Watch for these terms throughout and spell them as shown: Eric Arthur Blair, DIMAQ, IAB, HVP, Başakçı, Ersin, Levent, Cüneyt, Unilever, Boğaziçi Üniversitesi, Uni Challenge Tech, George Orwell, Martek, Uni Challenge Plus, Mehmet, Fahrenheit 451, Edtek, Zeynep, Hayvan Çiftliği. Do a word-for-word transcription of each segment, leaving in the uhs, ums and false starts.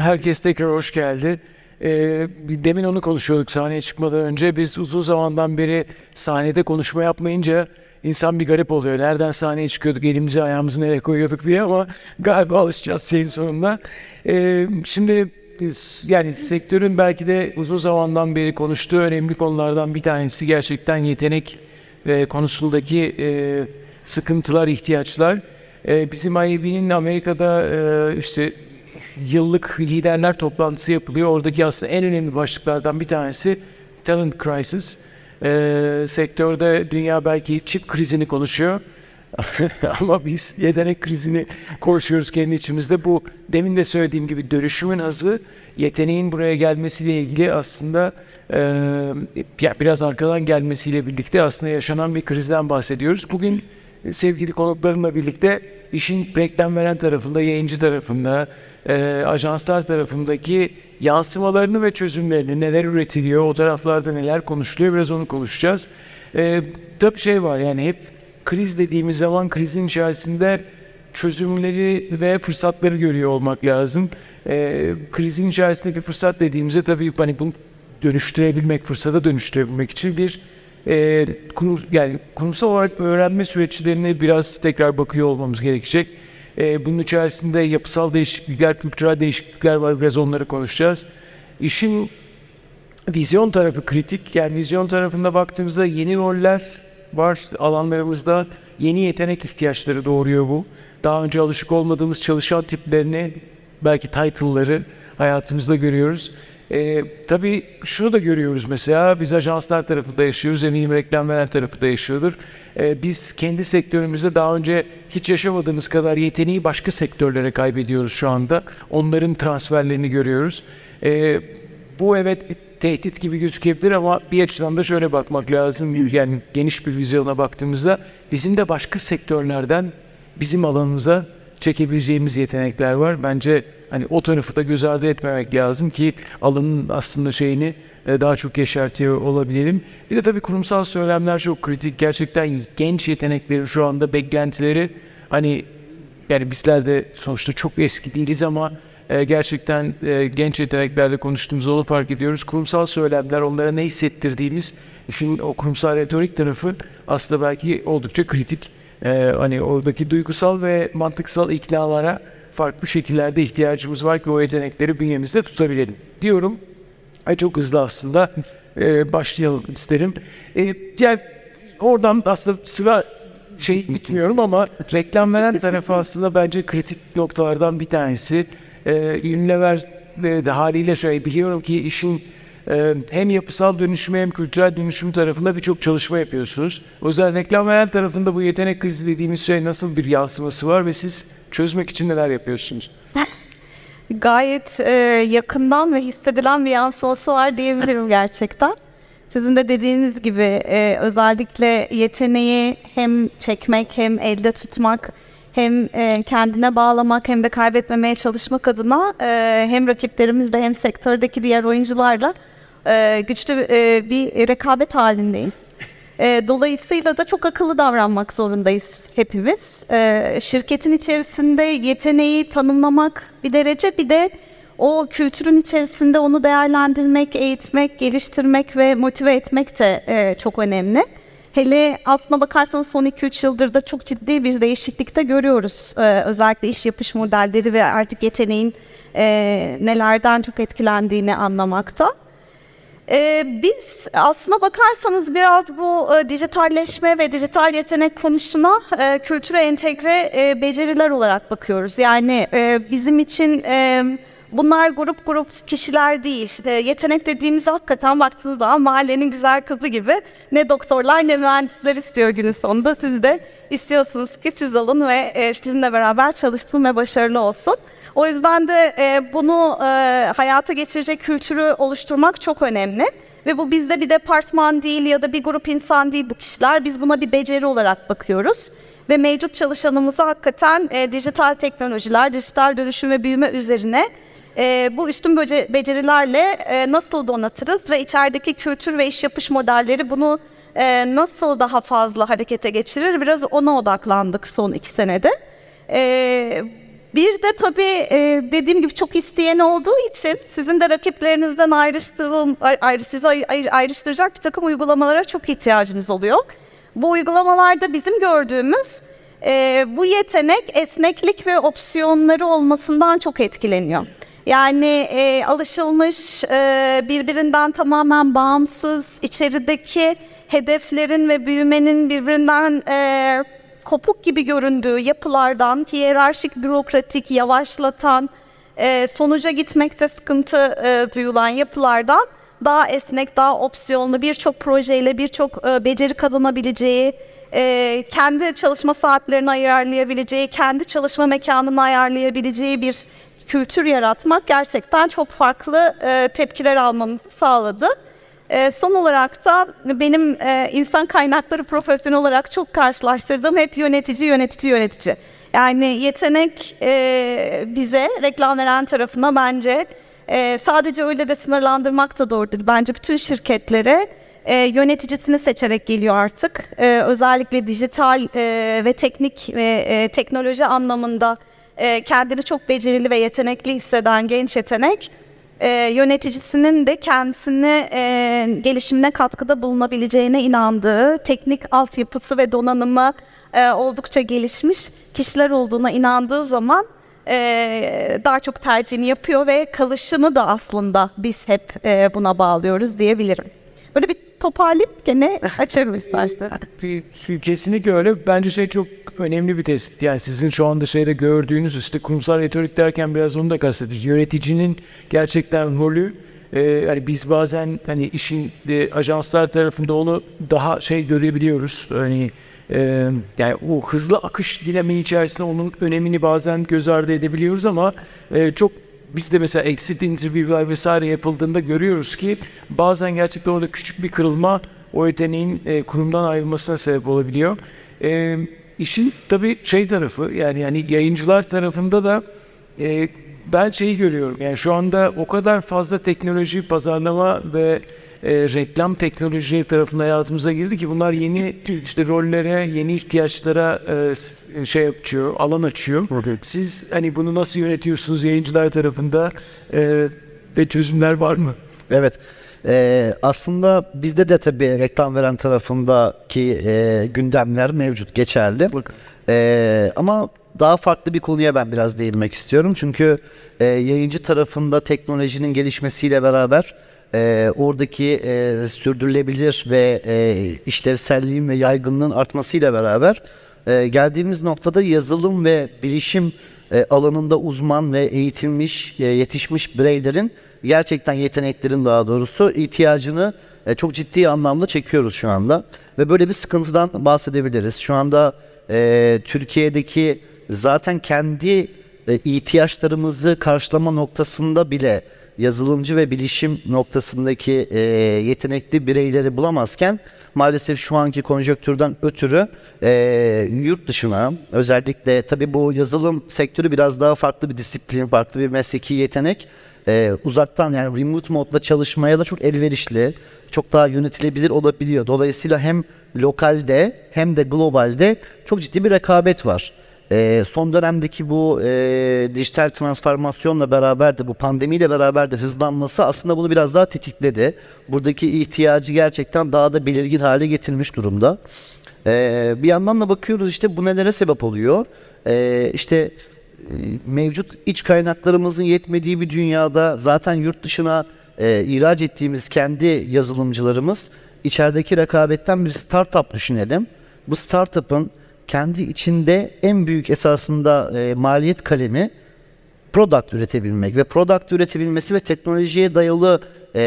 Herkes tekrar hoş geldi. Demin onu konuşuyorduk sahneye çıkmadan önce. Biz uzun zamandan beri sahnede konuşma yapmayınca insan bir garip oluyor. Nereden sahneye çıkıyorduk, elimizi ayağımızı nereye koyuyorduk diye, ama galiba alışacağız şeyin sonunda. Şimdi yani sektörün belki de uzun zamandan beri konuştuğu önemli konulardan bir tanesi gerçekten yetenek ve konusundaki sıkıntılar, ihtiyaçlar. Bizim I A B'nin Amerika'da işte yıllık liderler toplantısı yapılıyor. Oradaki aslında en önemli başlıklardan bir tanesi talent crisis. Ee, sektörde dünya belki çip krizini konuşuyor ama biz yetenek krizini konuşuyoruz kendi içimizde. Bu demin de söylediğim gibi dönüşümün hızı, yeteneğin buraya gelmesiyle ilgili aslında e, ya biraz arkadan gelmesiyle birlikte aslında yaşanan bir krizden bahsediyoruz. Bugün sevgili konuklarımla birlikte işin reklam veren tarafında, yayıncı tarafında, e, ajanslar tarafındaki yansımalarını ve çözümlerini, neler üretiliyor, o taraflarda neler konuşuluyor, biraz onu konuşacağız. E, tabii şey var, yani hep kriz dediğimiz zaman krizin içerisinde çözümleri ve fırsatları görüyor olmak lazım. E, krizin içerisindeki fırsat dediğimizde tabii hani bunu dönüştürebilmek, fırsata dönüştürebilmek için bir E, kurum, yani kurumsal olarak öğrenme süreçlerine biraz tekrar bakıyor olmamız gerekecek. E, bunun içerisinde yapısal değişiklikler, kültürel değişiklikler var. Biraz onları konuşacağız. İşin vizyon tarafı kritik. Yani vizyon tarafında baktığımızda yeni roller var alanlarımızda. Yeni yetenek ihtiyaçları doğuruyor bu. Daha önce alışık olmadığımız çalışan tiplerini, belki title'ları hayatımızda görüyoruz. Ee, tabii şunu da görüyoruz mesela, biz ajanslar tarafında yaşıyoruz, eminim reklam veren tarafı da yaşıyordur. Ee, biz kendi sektörümüzde daha önce hiç yaşamadığımız kadar yeteneği başka sektörlere kaybediyoruz şu anda. Onların transferlerini görüyoruz. Ee, bu evet bir tehdit gibi gözükebilir ama bir açıdan da şöyle bakmak lazım. Yani geniş bir vizyona baktığımızda bizim de başka sektörlerden bizim alanımıza çekebileceğimiz yetenekler var. Bence hani o tarafı da göz ardı etmemek lazım ki alanın aslında şeyini daha çok yeşertiyor olabilelim. Bir de tabii kurumsal söylemler çok kritik. Gerçekten genç yeteneklerin şu anda beklentileri, hani yani bizler de sonuçta çok eski değiliz ama gerçekten genç yeteneklerle konuştuğumuzda onu fark ediyoruz. Kurumsal söylemler, onlara ne hissettirdiğimiz, işin o kurumsal retorik tarafı aslında belki oldukça kritik. Ee, hani oradaki duygusal ve mantıksal iknalara farklı şekillerde ihtiyacımız var ki o yetenekleri bünyemizde tutabilelim diyorum. Ay, çok hızlı aslında ee, başlayalım isterim. Ee, yani oradan aslında sıra şey bitmiyorum ama reklam veren tarafı aslında bence kritik noktalardan bir tanesi. Ee, Unilever de haliyle şöyle, biliyorum ki işin hem yapısal dönüşüm hem kültürel dönüşüm tarafında birçok çalışma yapıyorsunuz. O yüzden reklam veren tarafında bu yetenek krizi dediğimiz şey nasıl bir yansıması var ve siz çözmek için neler yapıyorsunuz? Gayet e, yakından ve hissedilen bir yansıması var diyebilirim gerçekten. Sizin de dediğiniz gibi e, özellikle yeteneği hem çekmek hem elde tutmak, hem e, kendine bağlamak hem de kaybetmemeye çalışmak adına e, hem rakiplerimizle hem sektördeki diğer oyuncularla e, güçlü e, bir rekabet halindeyiz. E, dolayısıyla da çok akıllı davranmak zorundayız hepimiz. E, şirketin içerisinde yeteneği tanımlamak bir derece, bir de o kültürün içerisinde onu değerlendirmek, eğitmek, geliştirmek ve motive etmek de e, çok önemli. Hele aslına bakarsanız son iki üç yıldır da çok ciddi bir değişiklikte görüyoruz. Ee, özellikle iş yapış modelleri ve artık yeteneğin e, nelerden çok etkilendiğini anlamakta. Ee, biz aslına bakarsanız biraz bu e, dijitalleşme ve dijital yetenek konusuna e, kültüre entegre e, beceriler olarak bakıyoruz. Yani e, bizim için e, bunlar grup grup kişiler değil. İşte yetenek dediğimiz hakikaten baktığınızda mahallenin güzel kızı gibi ne doktorlar ne mühendisler istiyor günün sonunda. Siz de istiyorsunuz ki siz alın ve sizinle beraber çalışsın ve başarılı olsun. O yüzden de bunu hayata geçirecek kültürü oluşturmak çok önemli. Ve bu bizde bir departman değil ya da bir grup insan değil bu kişiler. Biz buna bir beceri olarak bakıyoruz. Ve mevcut çalışanımıza hakikaten e, dijital teknolojiler, dijital dönüşüm ve büyüme üzerine e, bu üstün becerilerle e, nasıl donatırız ve içerideki kültür ve iş yapış modelleri bunu e, nasıl daha fazla harekete geçirir? Biraz ona odaklandık son iki senede. E, Bir de tabii dediğim gibi çok isteyen olduğu için sizin de rakiplerinizden sizi ayrıştıracak bir takım uygulamalara çok ihtiyacınız oluyor. Bu uygulamalarda bizim gördüğümüz bu yetenek esneklik ve opsiyonları olmasından çok etkileniyor. Yani alışılmış, birbirinden tamamen bağımsız, içerideki hedeflerin ve büyümenin birbirinden kopuk gibi göründüğü yapılardan, hiyerarşik, bürokratik, yavaşlatan, sonuca gitmekte sıkıntı duyulan yapılardan daha esnek, daha opsiyonlu, birçok projeyle birçok beceri kazanabileceği, kendi çalışma saatlerini ayarlayabileceği, kendi çalışma mekanını ayarlayabileceği bir kültür yaratmak gerçekten çok farklı tepkiler almamızı sağladı. Son olarak da benim insan kaynakları profesyonel olarak çok karşılaştırdığım hep yönetici, yönetici, yönetici. Yani yetenek bize, reklam veren tarafına bence sadece öyle de sınırlandırmak da doğru değil. Bence bütün şirketlere yöneticisini seçerek geliyor artık. Özellikle dijital ve teknik ve teknoloji anlamında kendini çok becerili ve yetenekli hisseden genç yetenek, Ee, yöneticisinin de kendisini e, gelişimine katkıda bulunabileceğine inandığı, teknik altyapısı ve donanımı e, oldukça gelişmiş kişiler olduğuna inandığı zaman e, daha çok tercihini yapıyor ve kalışını da aslında biz hep e, buna bağlıyoruz diyebilirim. Böyle bir toparlayıp gene açarım istersen. Kesinlikle öyle. Bence şey çok önemli bir tespit. Yani sizin şu anda şeyde gördüğünüz işte kurumsal retorik derken biraz onu da kastediyoruz. Yöneticinin gerçekten rolü, e, yani biz bazen hani işin e, ajanslar tarafında onu daha şey görebiliyoruz. Hani e, yani o hızlı akış dinamiği içerisinde onun önemini bazen göz ardı edebiliyoruz ama e, çok biz de mesela exit interview'ler vesaire yapıldığında görüyoruz ki bazen gerçekten orada küçük bir kırılma o yeteneğin e, kurumdan ayrılmasına sebep olabiliyor. E, işin tabii şey tarafı yani yani yayıncılar tarafında da e, ben şeyi görüyorum. Yani şu anda o kadar fazla teknoloji, pazarlama ve e, reklam teknolojileri tarafında hayatımıza girdi ki bunlar yeni işte rollere, yeni ihtiyaçlara e, şey yapıyor, alan açıyor. Siz hani bunu nasıl yönetiyorsunuz yayıncılar tarafında e, ve çözümler var mı? Evet. Ee, aslında bizde de tabii reklam veren tarafındaki e, gündemler mevcut, geçerli. Ee, ama daha farklı bir konuya ben biraz değinmek istiyorum. Çünkü e, yayıncı tarafında teknolojinin gelişmesiyle beraber e, oradaki e, sürdürülebilir ve e, işlevselliğin ve yaygınlığın artmasıyla beraber e, geldiğimiz noktada yazılım ve bilişim e, alanında uzman ve eğitilmiş, e, yetişmiş bireylerin gerçekten yeteneklerin daha doğrusu ihtiyacını çok ciddi anlamda çekiyoruz şu anda. Ve böyle bir sıkıntıdan bahsedebiliriz. Şu anda e, Türkiye'deki zaten kendi e, ihtiyaçlarımızı karşılama noktasında bile yazılımcı ve bilişim noktasındaki e, yetenekli bireyleri bulamazken maalesef şu anki konjonktürden ötürü e, yurt dışına özellikle tabii bu yazılım sektörü biraz daha farklı bir disiplin, farklı bir mesleki yetenek. Ee, uzaktan yani remote modda çalışmaya da çok elverişli, çok daha yönetilebilir olabiliyor. Dolayısıyla hem lokalde hem de globalde çok ciddi bir rekabet var. Ee, son dönemdeki bu e, dijital transformasyonla beraber de bu pandemiyle beraber de hızlanması aslında bunu biraz daha tetikledi. Buradaki ihtiyacı gerçekten daha da belirgin hale getirmiş durumda. Ee, bir yandan da bakıyoruz işte bu nelere sebep oluyor. Ee, işte mevcut iç kaynaklarımızın yetmediği bir dünyada zaten yurt dışına e, ihraç ettiğimiz kendi yazılımcılarımız içerideki rekabetten bir startup düşünelim. Bu startup'ın kendi içinde en büyük esasında e, maliyet kalemi product üretebilmek ve product üretebilmesi ve teknolojiye dayalı e,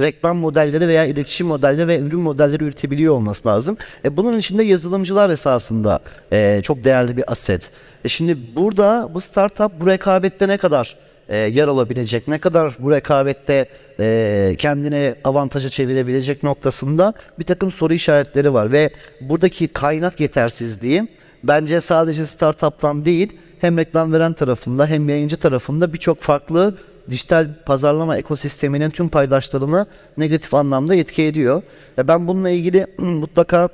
reklam modelleri veya iletişim modelleri ve ürün modelleri üretebiliyor olması lazım. E, bunun içinde yazılımcılar esasında e, çok değerli bir asset. E, şimdi burada bu startup bu rekabette ne kadar e, yer alabilecek, ne kadar bu rekabette e, kendine avantaja çevirebilecek noktasında bir takım soru işaretleri var ve buradaki kaynak yetersizliği bence sadece startup'tan değil, hem reklam veren tarafında hem yayıncı tarafında birçok farklı dijital pazarlama ekosisteminin tüm paydaşlarına negatif anlamda etki ediyor. Ben bununla ilgili mutlaka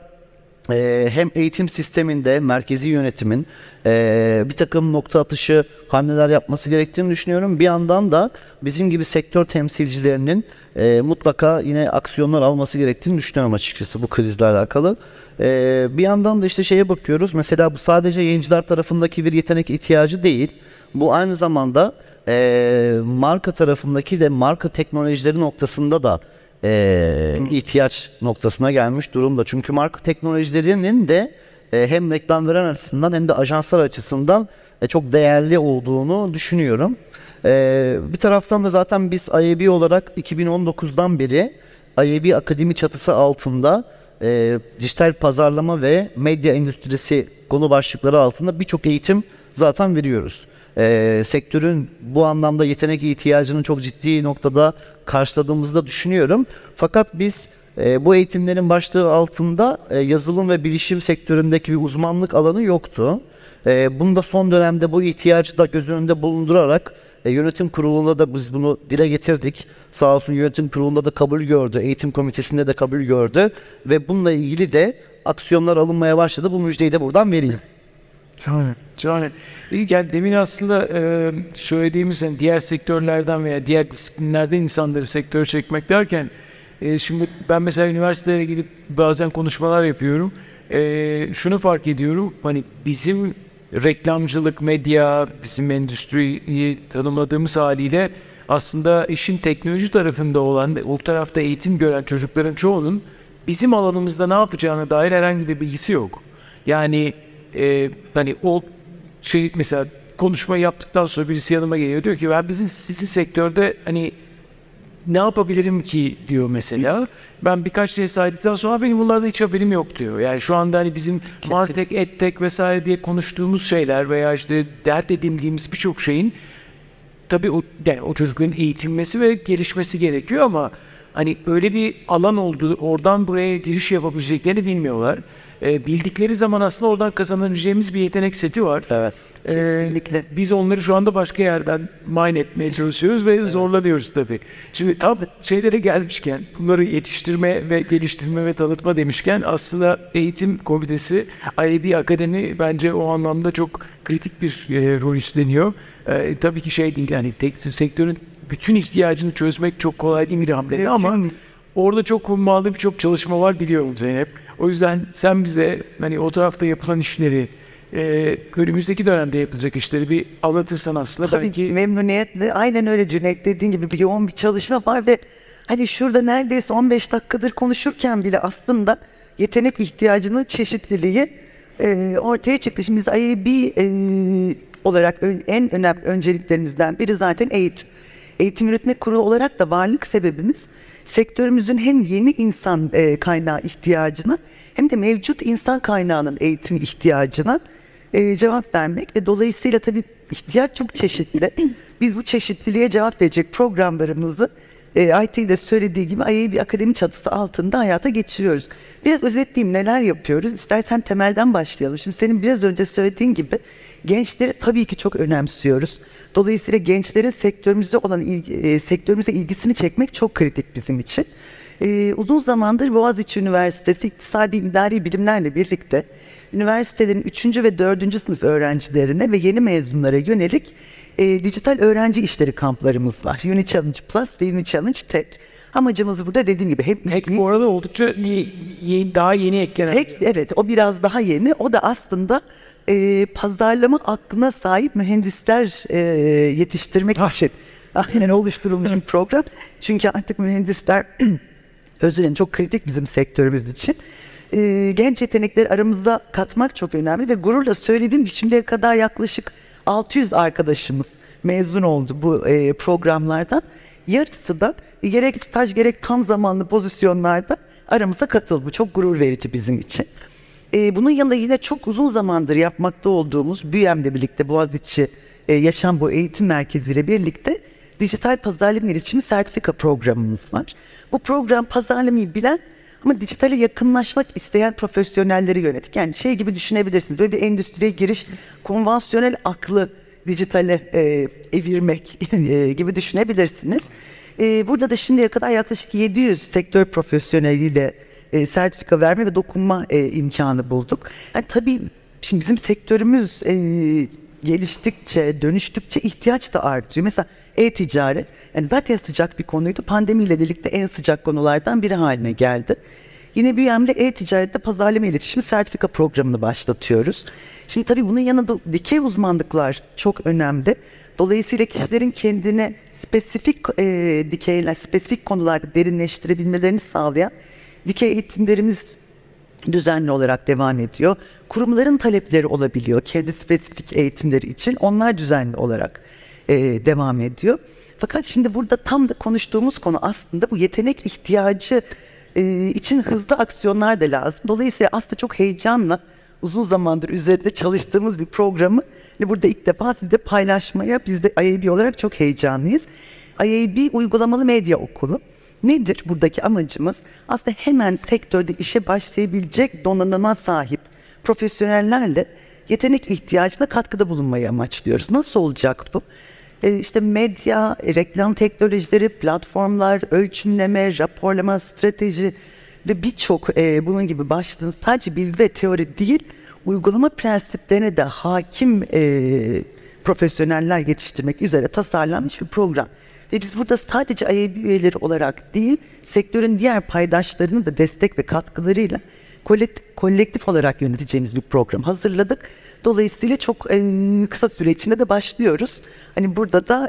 Ee, hem eğitim sisteminde merkezi yönetimin e, bir takım nokta atışı hamleler yapması gerektiğini düşünüyorum. Bir yandan da bizim gibi sektör temsilcilerinin e, mutlaka yine aksiyonlar alması gerektiğini düşünüyorum açıkçası bu krizle alakalı. E, bir yandan da işte şeye bakıyoruz. Mesela bu sadece yayıncılar tarafındaki bir yetenek ihtiyacı değil. Bu aynı zamanda e, marka tarafındaki de marka teknolojileri noktasında da E, ihtiyaç noktasına gelmiş durumda. Çünkü marka teknolojilerinin de e, hem reklam veren açısından hem de ajanslar açısından e, çok değerli olduğunu düşünüyorum. E, bir taraftan da zaten biz I A B olarak iki bin on dokuzdan beri I A B Akademi çatısı altında e, dijital pazarlama ve medya endüstrisi konu başlıkları altında birçok eğitim zaten veriyoruz. E, sektörün bu anlamda yetenek ihtiyacını çok ciddi noktada karşıladığımızda düşünüyorum. Fakat biz e, bu eğitimlerin başlığı altında e, yazılım ve bilişim sektöründeki bir uzmanlık alanı yoktu. E, bunu da son dönemde bu ihtiyacı da göz önünde bulundurarak e, yönetim kurulunda da biz bunu dile getirdik. Sağ olsun yönetim kurulunda da kabul gördü, eğitim komitesinde de kabul gördü ve bununla ilgili de aksiyonlar alınmaya başladı. Bu müjdeyi de buradan vereyim. Şahane, şahane. Yani demin aslında e, söylediğimiz yani diğer sektörlerden veya diğer disiplinlerden insanları sektöre çekmek derken e, şimdi ben mesela üniversitelere gidip bazen konuşmalar yapıyorum. E, şunu fark ediyorum, hani bizim reklamcılık, medya, bizim endüstriyi tanımladığımız haliyle aslında işin teknoloji tarafında olan, o tarafta eğitim gören çocukların çoğunun bizim alanımızda ne yapacağına dair herhangi bir bilgisi yok. Yani Ee, hani o şey mesela konuşma yaptıktan sonra birisi yanıma geliyor, diyor ki ben bizim sizin sektörde hani ne yapabilirim ki diyor mesela. Ben birkaç şey saydıktan sonra benim bunlarda hiç haberim yok diyor. Yani şu anda hani bizim Kesin. Martek, Edtek vesaire diye konuştuğumuz şeyler veya işte dert edindiğimiz birçok şeyin tabii o, yani o çocukların eğitilmesi ve gelişmesi gerekiyor ama hani öyle bir alan oldu, oradan buraya giriş yapabileceklerini bilmiyorlar. E, bildikleri zaman aslında oradan kazanabileceğimiz bir yetenek seti var. Evet. E, biz onları şu anda başka yerden mine etmeye çalışıyoruz ve evet. zorlanıyoruz tabii. Şimdi tam şeylere gelmişken, bunları yetiştirme ve geliştirme ve tanıtma demişken aslında eğitim komitesi, I A B Akademi bence o anlamda çok kritik bir e, rol üstleniyor. E, tabii ki şey değil, yani tek, sektörün bütün ihtiyacını çözmek çok kolay değil bir hamle ama orada çok hummalı birçok çalışma var biliyorum Zeynep. O yüzden sen bize hani o tarafta yapılan işleri, e, önümüzdeki dönemde yapılacak işleri bir anlatırsan aslında tabii belki... Memnuniyetle. Aynen öyle Cüneyt, dediğin gibi bir yoğun bir çalışma var ve hani şurada neredeyse on beş dakikadır konuşurken bile aslında yetenek ihtiyacının çeşitliliği e, ortaya çıktı. Şimdi biz I A B e, olarak en önemli önceliklerimizden biri zaten eğitim. Eğitim Yürütme Kurulu olarak da varlık sebebimiz sektörümüzün hem yeni insan e, kaynağı ihtiyacına hem de mevcut insan kaynağının eğitim ihtiyacına e, cevap vermek ve dolayısıyla tabii ihtiyaç çok çeşitli. Biz bu çeşitliliğe cevap verecek programlarımızı e, I T'nin de söylediği gibi I A B Akademi çatısı altında hayata geçiriyoruz. Biraz özetleyeyim neler yapıyoruz. İstersen temelden başlayalım. Şimdi senin biraz önce söylediğin gibi gençleri tabii ki çok önemsiyoruz. Dolayısıyla gençlerin sektörümüzde olan ilgi, e, sektörümüze ilgisini çekmek çok kritik bizim için. E, uzun zamandır Boğaziçi Üniversitesi İktisadi İdari Bilimlerle birlikte üniversitelerin üçüncü ve dördüncü sınıf öğrencilerine ve yeni mezunlara yönelik e, dijital öğrenci işleri kamplarımız var. Uni Challenge Plus ve Uni Challenge Tech. Amacımız burada dediğim gibi hep Tech bu arada oldukça yeni, daha yeni eklenen. Tech, evet, o biraz daha yeni. O da aslında E, pazarlama aklına sahip mühendisler e, yetiştirmek için aynen oluşturulmuş bir program. Çünkü artık mühendisler özür dilerim çok kritik bizim sektörümüz için. E, genç yetenekleri aramıza katmak çok önemli ve gururla söylediğim şimdiye kadar yaklaşık altı yüz arkadaşımız mezun oldu bu e, programlardan. Yarısı da gerek staj gerek tam zamanlı pozisyonlarda aramıza katıldı. Bu çok gurur verici bizim için. Bunun yanında yine çok uzun zamandır yapmakta olduğumuz BÜYEM'le birlikte Boğaziçi Yaşam Boyu Eğitim Merkezi ile birlikte dijital pazarlama iletişimi sertifika programımız var. Bu program pazarlamayı bilen ama dijitale yakınlaşmak isteyen profesyonelleri yönetik. Yani şey gibi düşünebilirsiniz, böyle bir endüstriye giriş, konvansiyonel aklı dijitale e, evirmek e, gibi düşünebilirsiniz. E, burada da şimdiye kadar yaklaşık yedi yüz sektör profesyoneliyle e, sertifika verme ve dokunma e, imkanı bulduk. Yani tabii şimdi bizim sektörümüz e, geliştikçe, dönüştükçe ihtiyaç da artıyor. Mesela e-ticaret yani zaten sıcak bir konuydu. Pandemiyle birlikte en sıcak konulardan biri haline geldi. Yine büyüyemle e-ticarette pazarlama iletişimi sertifika programını başlatıyoruz. Şimdi tabii bunun yanında dikey uzmanlıklar çok önemli. Dolayısıyla kişilerin kendine spesifik e, dikeyler, spesifik konularda derinleştirebilmelerini sağlayan dikey eğitimlerimiz düzenli olarak devam ediyor. Kurumların talepleri olabiliyor kendi spesifik eğitimleri için. Onlar düzenli olarak e, devam ediyor. Fakat şimdi burada tam da konuştuğumuz konu aslında bu yetenek ihtiyacı e, için hızlı aksiyonlar da lazım. Dolayısıyla aslında çok heyecanla uzun zamandır üzerinde çalıştığımız bir programı burada ilk defa sizle paylaşmaya biz de I A B olarak çok heyecanlıyız. I A B Uygulamalı Medya Okulu. Nedir buradaki amacımız? Aslında hemen sektörde işe başlayabilecek donanıma sahip profesyonellerle yetenek ihtiyacına katkıda bulunmayı amaçlıyoruz. Nasıl olacak bu? Ee, işte medya, reklam teknolojileri, platformlar, ölçümleme, raporlama, strateji ve birçok e, bunun gibi başlığın sadece bilgi ve teori değil, uygulama prensiplerine de hakim e, profesyoneller yetiştirmek üzere tasarlanmış bir program. Ve biz burada sadece I A B üyeleri olarak değil, sektörün diğer paydaşlarının da destek ve katkılarıyla kolektif olarak yöneteceğimiz bir program hazırladık. Dolayısıyla çok kısa süre içinde de başlıyoruz. Hani burada da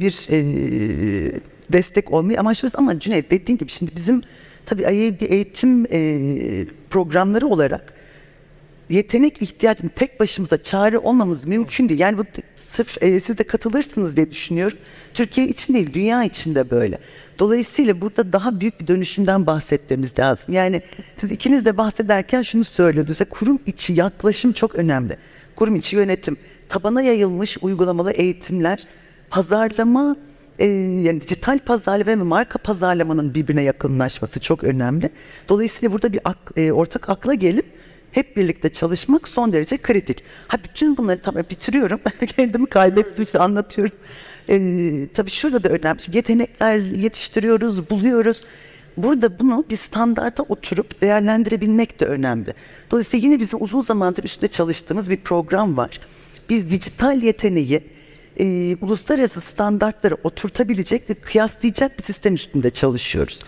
bir destek olmayı amaçlıyoruz. Ama Cüneyt, dediğim gibi şimdi bizim tabii I A B eğitim programları olarak yetenek ihtiyacını tek başımıza çare olmamız mümkün değil. Yani bu sırf e, siz de katılırsınız diye düşünüyorum. Türkiye için değil, dünya için de böyle. Dolayısıyla burada daha büyük bir dönüşümden bahsetmemiz lazım. Yani siz ikiniz de bahsederken şunu söylüyordunuz. Kurum içi yaklaşım çok önemli. Kurum içi yönetim, tabana yayılmış uygulamalı eğitimler, pazarlama, e, yani dijital pazarlama ve marka pazarlamanın birbirine yakınlaşması çok önemli. Dolayısıyla burada bir ak, e, ortak akla gelip hep birlikte çalışmak son derece kritik. Ha, bütün bunları tabii bitiriyorum. Kendimi kaybettim, işte anlatıyorum. Ee, tabii şurada da önemli. Şimdi yetenekler yetiştiriyoruz, buluyoruz. Burada bunu bir standarda oturup değerlendirebilmek de önemli. Dolayısıyla yine bizim uzun zamandır üstünde çalıştığımız bir program var. Biz dijital yeteneği e, uluslararası standartlara oturtabilecek ve kıyaslayacak bir sistem üstünde çalışıyoruz.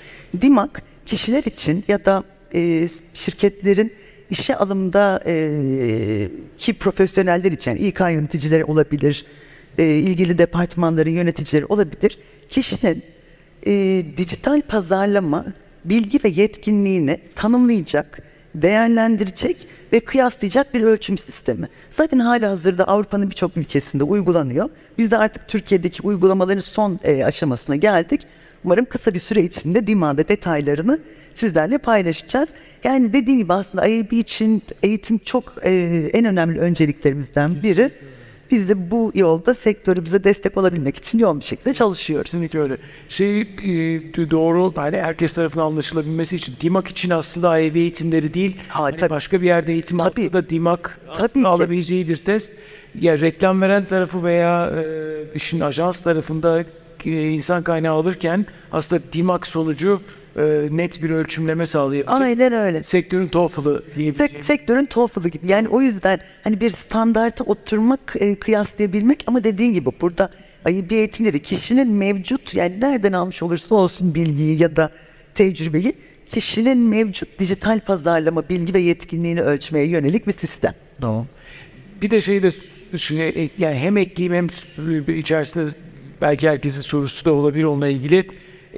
DIMAQ kişiler için ya da e, şirketlerin İşe alımda e, ki profesyoneller için, yani İK yöneticileri olabilir, e, ilgili departmanların yöneticileri olabilir, kişinin e, dijital pazarlama bilgi ve yetkinliğini tanımlayacak, değerlendirecek ve kıyaslayacak bir ölçüm sistemi. Zaten hala hazırda Avrupa'nın birçok ülkesinde uygulanıyor. Biz de artık Türkiye'deki uygulamaların son e, aşamasına geldik. Umarım kısa bir süre içinde DIMAQ'da detaylarını sizlerle paylaşacağız. Yani dediğim gibi aslında I A B için eğitim çok e, en önemli önceliklerimizden biri. Biz de bu yolda sektörümüze destek olabilmek için yoğun bir şekilde çalışıyoruz. Kesinlikle öyle. Şey, e, doğru, hani herkes tarafından anlaşılabilmesi için DIMAQ için aslında I A B eğitimleri değil, ha, hani başka bir yerde eğitim tabii. aslında DIMAQ aslında alabileceği bir test. Ya reklam veren tarafı veya e, işin ajans tarafında insan kaynağı alırken aslında DIMAQ sonucu e, net bir ölçümleme sağlayabilecek. Aynen öyle. Sektörün TOEFL'ı diyebileceğim. Sektörün TOEFL'ı gibi. Yani o yüzden hani bir standarta oturmak, e, kıyaslayabilmek ama dediğin gibi burada I A B eğitimleri kişinin mevcut, yani nereden almış olursa olsun bilgiyi ya da tecrübeyi, kişinin mevcut dijital pazarlama bilgi ve yetkinliğini ölçmeye yönelik bir sistem. Tamam. Bir de şeyi de şey, yani hem ekleyeyim hem içerisinde belki herkesin sorusu da olabilir onunla ilgili.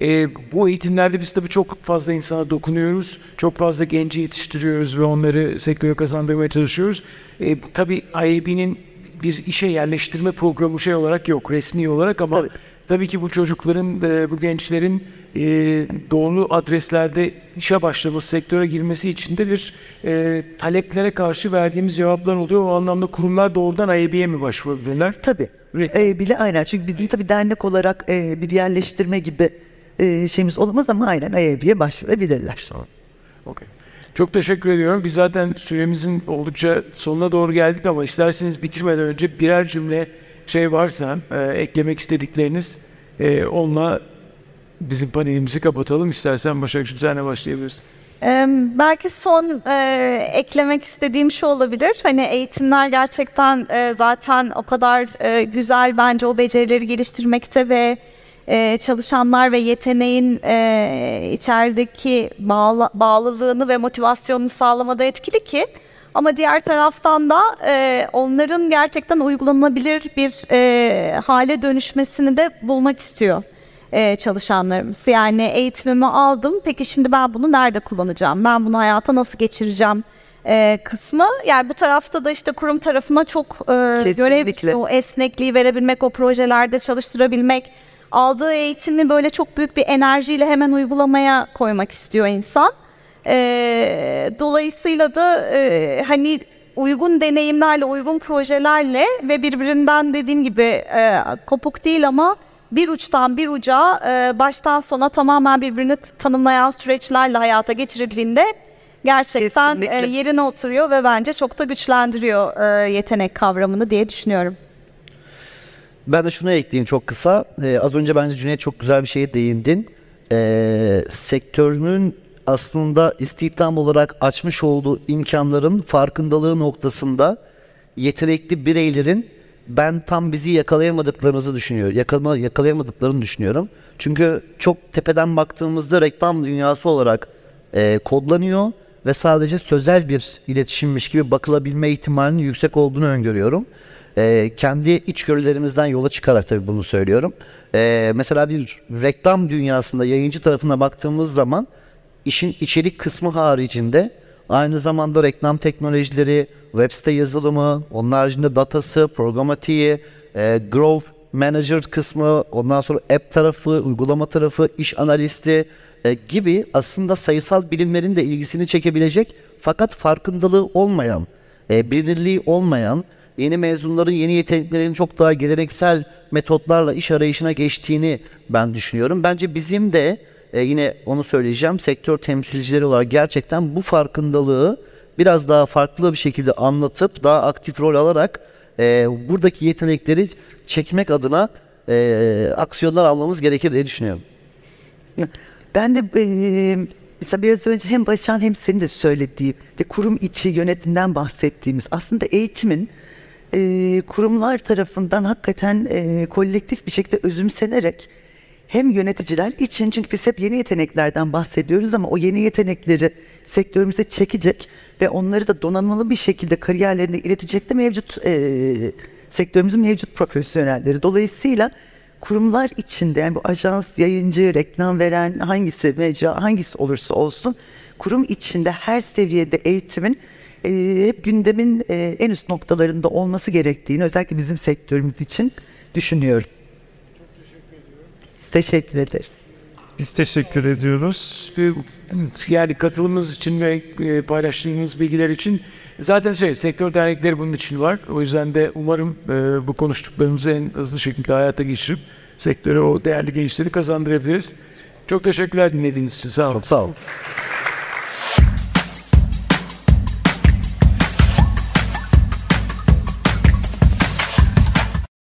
E, bu eğitimlerde biz tabii çok fazla insana dokunuyoruz. Çok fazla genci yetiştiriyoruz ve onları sektöre kazandırmaya çalışıyoruz. E, tabii I A B'nin bir işe yerleştirme programı şey olarak yok, resmi olarak ama tabii, tabii ki bu çocukların, e, bu gençlerin e, doğru adreslerde işe başlaması, sektöre girmesi için de bir e, taleplere karşı verdiğimiz cevaplar oluyor. O anlamda kurumlar doğrudan I A B'ye mi başvurabilirler? Tabii. E, bile aynen. Çünkü bizim tabii dernek olarak e, bir yerleştirme gibi e, şeyimiz olamaz ama aynen I A B'ye başvurabilirler. Tamam. Okay. Çok teşekkür ediyorum. Biz zaten süremizin oldukça sonuna doğru geldik ama isterseniz bitirmeden önce birer cümle şey varsa e, eklemek istedikleriniz e, onunla bizim panelimizi kapatalım. İstersen Başakçı, senle başlayabiliriz. Ee, belki son e, eklemek istediğim şu olabilir. Hani eğitimler gerçekten e, zaten o kadar e, güzel, bence o becerileri geliştirmekte ve e, çalışanlar ve yeteneğin e, içerideki bağla, bağlılığını ve motivasyonunu sağlamada etkili ki. Ama diğer taraftan da e, onların gerçekten uygulanabilir bir e, hale dönüşmesini de bulmak istiyor e, çalışanlarımız. Yani eğitimimi aldım, peki şimdi ben bunu nerede kullanacağım? Ben bunu hayata nasıl geçireceğim e, kısmı. Yani bu tarafta da işte kurum tarafına çok e, görev, o esnekliği verebilmek, o projelerde çalıştırabilmek, aldığı eğitimi böyle çok büyük bir enerjiyle hemen uygulamaya koymak istiyor insan. Ee, dolayısıyla da e, hani uygun deneyimlerle, uygun projelerle ve birbirinden dediğim gibi e, kopuk değil ama bir uçtan bir uca e, baştan sona tamamen birbirini tanımlayan süreçlerle hayata geçirildiğinde gerçekten e, yerine oturuyor ve bence çok da güçlendiriyor e, yetenek kavramını diye düşünüyorum. Ben de şunu ekleyeyim çok kısa. Ee, az önce bence Cüneyt çok güzel bir şeye değindin. Ee, sektörünün aslında istihdam olarak açmış olduğu imkanların farkındalığı noktasında yetenekli bireylerin ben tam bizi yakalayamadıklarımızı düşünüyorum. Yakalama, yakalayamadıklarını düşünüyorum. Çünkü çok tepeden baktığımızda reklam dünyası olarak e, kodlanıyor ve sadece sözel bir iletişimmiş gibi bakılabilme ihtimalinin yüksek olduğunu öngörüyorum. E, kendi içgörülerimizden yola çıkarak tabii bunu söylüyorum. E, mesela bir reklam dünyasında yayıncı tarafına baktığımız zaman İşin içerik kısmı haricinde aynı zamanda reklam teknolojileri, web site yazılımı, onun haricinde datası, programatiği, e, growth manager kısmı, ondan sonra app tarafı, uygulama tarafı, iş analisti e, gibi aslında sayısal bilimlerin de ilgisini çekebilecek fakat farkındalığı olmayan, e, bilinirliği olmayan, yeni mezunların yeni yeteneklerin çok daha geleneksel metotlarla iş arayışına geçtiğini ben düşünüyorum. Bence bizim de Ee, yine onu söyleyeceğim, sektör temsilcileri olarak gerçekten bu farkındalığı biraz daha farklı bir şekilde anlatıp daha aktif rol alarak e, buradaki yetenekleri çekmek adına e, aksiyonlar almamız gerekir diye düşünüyorum. Ben de e, mesela biraz önce hem Başak'ın hem senin de söylediği ve kurum içi yönetimden bahsettiğimiz aslında eğitimin e, kurumlar tarafından hakikaten e, kolektif bir şekilde özümsenerek hem yöneticiler için, çünkü biz hep yeni yeteneklerden bahsediyoruz ama o yeni yetenekleri sektörümüze çekecek ve onları da donanımlı bir şekilde kariyerlerine iletecek de mevcut e, sektörümüzün mevcut profesyonelleri. Dolayısıyla kurumlar içinde, yani bu ajans, yayıncı, reklam veren hangisi mecra, hangisi olursa olsun kurum içinde her seviyede eğitimin e, hep gündemin e, en üst noktalarında olması gerektiğini özellikle bizim sektörümüz için düşünüyorum. Teşekkür ederiz. Biz teşekkür ediyoruz. Yani katılımınız için ve paylaştığınız bilgiler için. Zaten şey, sektör dernekleri bunun için var. O yüzden de umarım bu konuştuklarımızı en hızlı şekilde hayata geçirip sektöre o değerli gençleri kazandırabiliriz. Çok teşekkürler dinlediğiniz için. Sağ olun. Sağ olun.